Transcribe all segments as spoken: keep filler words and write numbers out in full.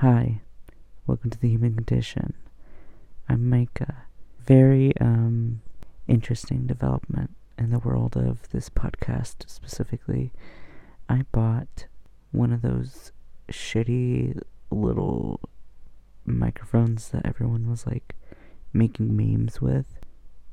Hi, welcome to the Human Condition. I'm Micah. Very um, interesting development in the world of this podcast specifically. I bought one of those shitty little microphones that everyone was like making memes with.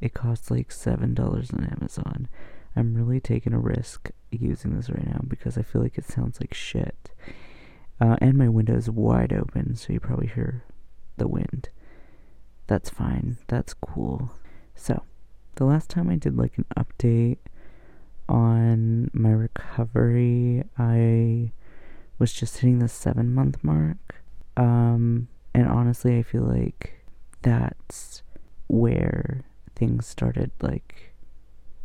It costs like seven dollars on Amazon. I'm really taking a risk using this right now because I feel like it sounds like shit. Uh, and my window's wide open, so you probably hear the wind. That's fine. That's cool. So, the last time I did, like, an update on my recovery, I was just hitting the seven-month mark. Um, and honestly, I feel like that's where things started, like,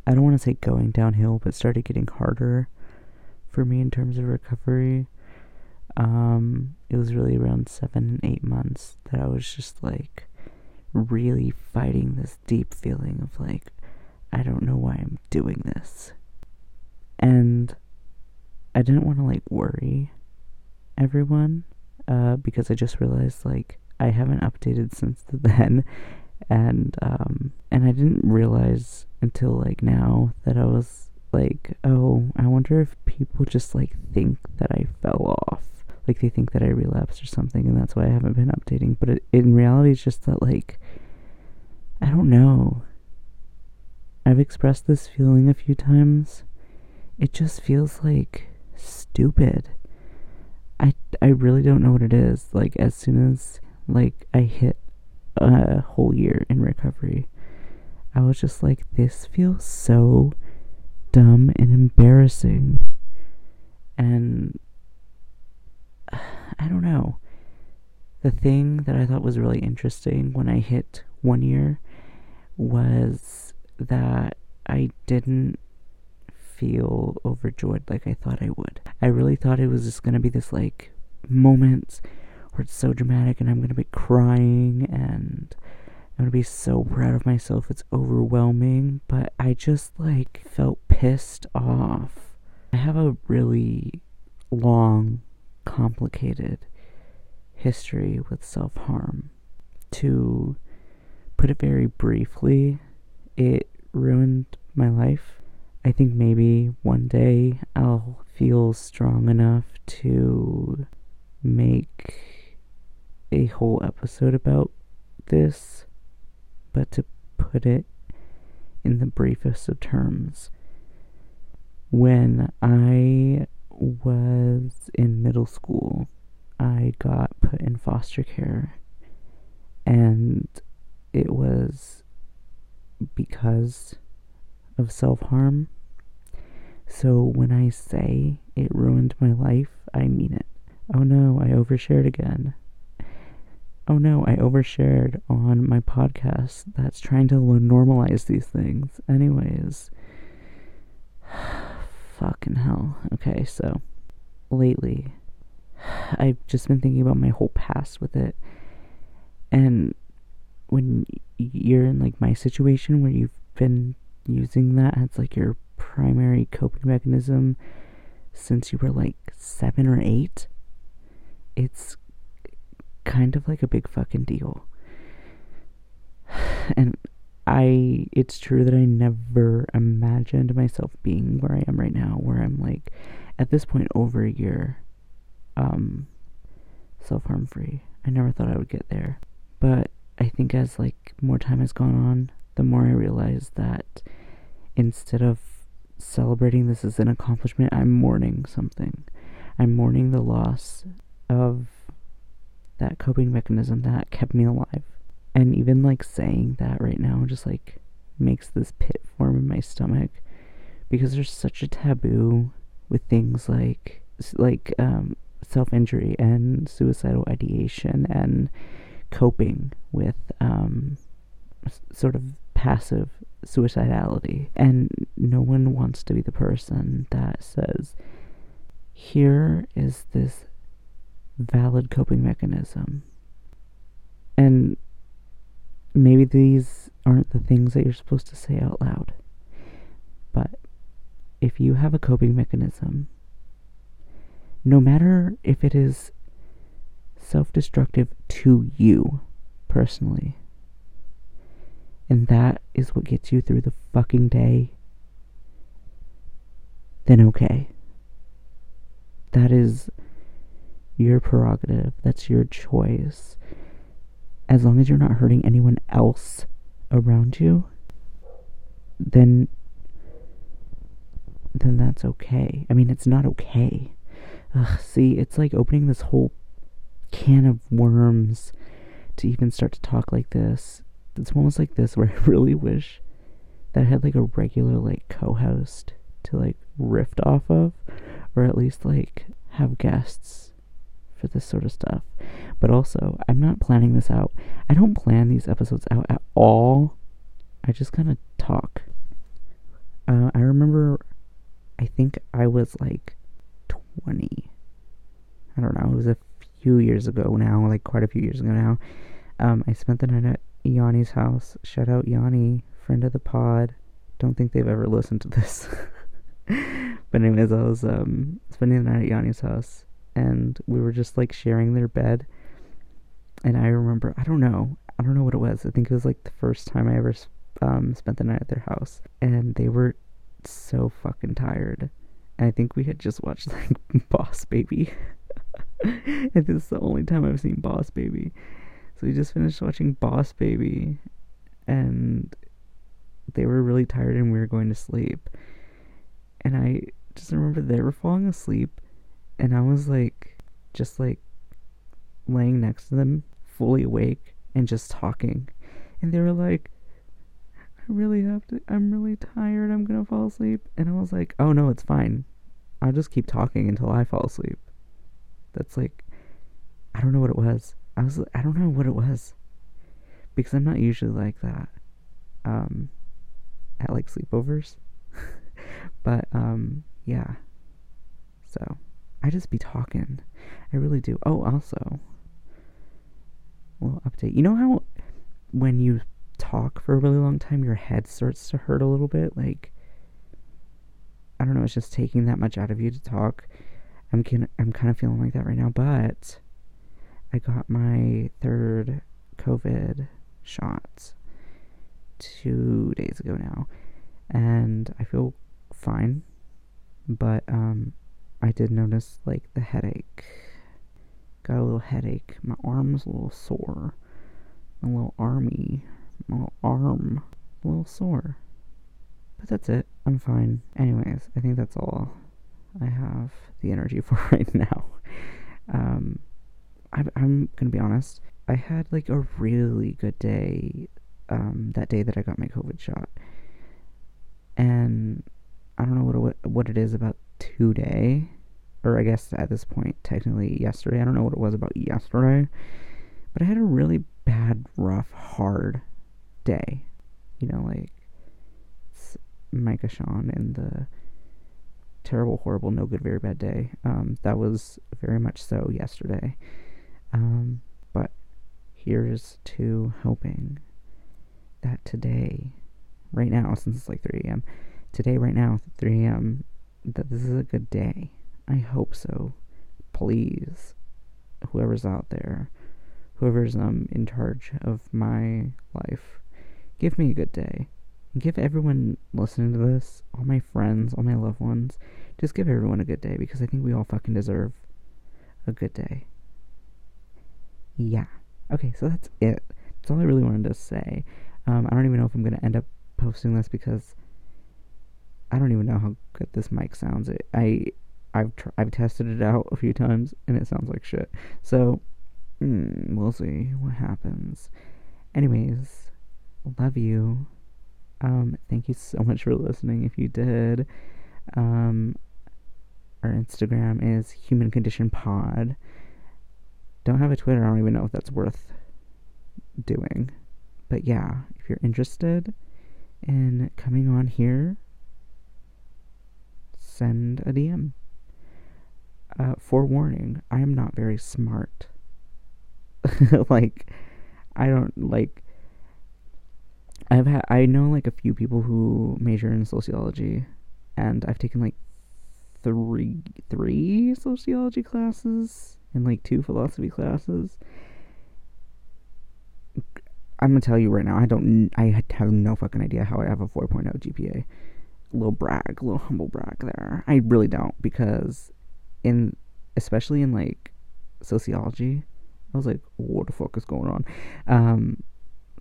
I don't want to say going downhill, but started getting harder for me in terms of recovery. Um, it was really around seven and eight months that I was just, like, really fighting this deep feeling of, like, I don't know why I'm doing this. And I didn't want to, like, worry everyone, uh, because I just realized, like, I haven't updated since then, and, um, and I didn't realize until, like, now that I was, like, oh, I wonder if people just, like, think that I fell off. Like, they think that I relapsed or something, and that's why I haven't been updating. But it, in reality, it's just that, like, I don't know. I've expressed this feeling a few times. It just feels, like, stupid. I, I really don't know what it is. Like, as soon as, like, I hit a whole year in recovery, I was just like, this feels so dumb and embarrassing. And I don't know. The thing that I thought was really interesting when I hit one year was that I didn't feel overjoyed like I thought I would. I really thought it was just going to be this, like, moment where it's so dramatic and I'm going to be crying and I'm going to be so proud of myself. It's overwhelming, but I just, like, felt pissed off. I have a really long, complicated history with self-harm. To put it very briefly, it ruined my life. I think maybe one day I'll feel strong enough to make a whole episode about this, but to put it in the briefest of terms, when I was in middle school, I got put in foster care, and it was because of self-harm. So when I say it ruined my life, I mean it. Oh no, I overshared again. Oh no, I overshared on my podcast that's trying to normalize these things. Anyways. Fucking hell. Okay, so lately I've just been thinking about my whole past with it. And when you're in, like, my situation where you've been using that as, like, your primary coping mechanism since you were, like, seven or eight, it's kind of like a big fucking deal. And I, it's true that I never imagined myself being where I am right now, where I'm, like, at this point over a year, um, self-harm free. I never thought I would get there, but I think as, like, more time has gone on, the more I realize that instead of celebrating this as an accomplishment, I'm mourning something. I'm mourning the loss of that coping mechanism that kept me alive. And even, like, saying that right now just, like, makes this pit form in my stomach, because there's such a taboo with things like, like, um, self-injury and suicidal ideation and coping with, um, s- sort of passive suicidality. And no one wants to be the person that says, here is this valid coping mechanism. And maybe these aren't the things that you're supposed to say out loud, but if you have a coping mechanism, no matter if it is self-destructive to you personally. And that is what gets you through the fucking day, then okay. That is your prerogative. That's your choice. As long as you're not hurting anyone else around you, then then that's okay. I mean, it's not okay. Ugh, see, it's like opening this whole can of worms to even start to talk like this. It's almost like this, where I really wish that I had like a regular like co-host to like riff off of, or at least like have guests for this sort of stuff. But also, I'm not planning this out. I don't plan these episodes out at all. I just kind of talk. Uh, I remember, I think I was like twenty. I don't know, it was a few years ago now, like quite a few years ago now. Um, I spent the night at Yanni's house. Shout out Yanni, friend of the pod. Don't think they've ever listened to this. But anyways, I was um, spending the night at Yanni's house, and we were just like sharing their bed. And I remember, I don't know, I don't know what it was. I think it was like the first time I ever um, spent the night at their house, and they were so fucking tired. And I think we had just watched like Boss Baby. And this is the only time I've seen Boss Baby. So we just finished watching Boss Baby, and they were really tired, and we were going to sleep. And I just remember they were falling asleep, and I was like, just like laying next to them, fully awake, and just talking. And they were like, I really have to, I'm really tired, I'm gonna fall asleep. And I was like, oh no, it's fine. I'll just keep talking until I fall asleep. That's like, I don't know what it was. I was, I don't know what it was. Because I'm not usually like that. Um, at like sleepovers. But, um, yeah, so, I just be talking, I really do. Oh, also, a little update, you know how when you talk for a really long time, your head starts to hurt a little bit, like, I don't know, it's just taking that much out of you to talk. I'm can- I'm kind of feeling like that right now, but I got my third COVID shot two days ago now, and I feel fine, but um I did notice like the headache. Got a little headache. My arm's a little sore. My little army. My little arm. A little sore. But that's it. I'm fine. Anyways, I think that's all I have the energy for right now. Um I I'm gonna be honest. I had like a really good day um that day that I got my COVID shot. And I don't know what it, what it is about today, or I guess at this point, technically yesterday. I don't know what it was about yesterday, but I had a really bad, rough, hard day. You know, like Micah Sean and the terrible, horrible, no good, very bad day. Um, that was very much so yesterday. Um, but here's to hoping that today, right now, since it's like three a.m., today, right now, three a.m., that this is a good day. I hope so. Please, whoever's out there, whoever's um in charge of my life, give me a good day. Give everyone listening to this, all my friends, all my loved ones, just give everyone a good day, because I think we all fucking deserve a good day. Yeah. Okay, so that's it. That's all I really wanted to say. Um, I don't even know if I'm going to end up posting this, because I don't even know how good this mic sounds. It, I, I've tr- I've tested it out a few times, and it sounds like shit. So, mm, we'll see what happens. Anyways, love you. Um, thank you so much for listening, if you did. Um, our Instagram is Human Condition Pod. Don't have a Twitter. I don't even know if that's worth doing. But yeah, if you're interested in coming on here, send a D M. Uh, forewarning, I am not very smart. Like, I don't, like, I've had, I know, like, a few people who major in sociology, and I've taken, like, three, three sociology classes in like two philosophy classes. I'm gonna tell you right now, I don't, I have no fucking idea how I have a four point oh G P A. A little brag, a little humble brag there. I really don't, because in, especially in like sociology, I was like, what the fuck is going on? Um,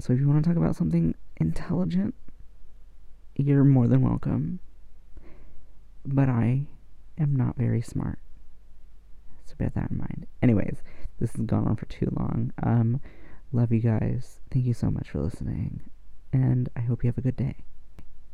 so if you want to talk about something intelligent, you're more than welcome. But I am not very smart, so bear that in mind. Anyways, this has gone on for too long. Um, love you guys. Thank you so much for listening, and I hope you have a good day.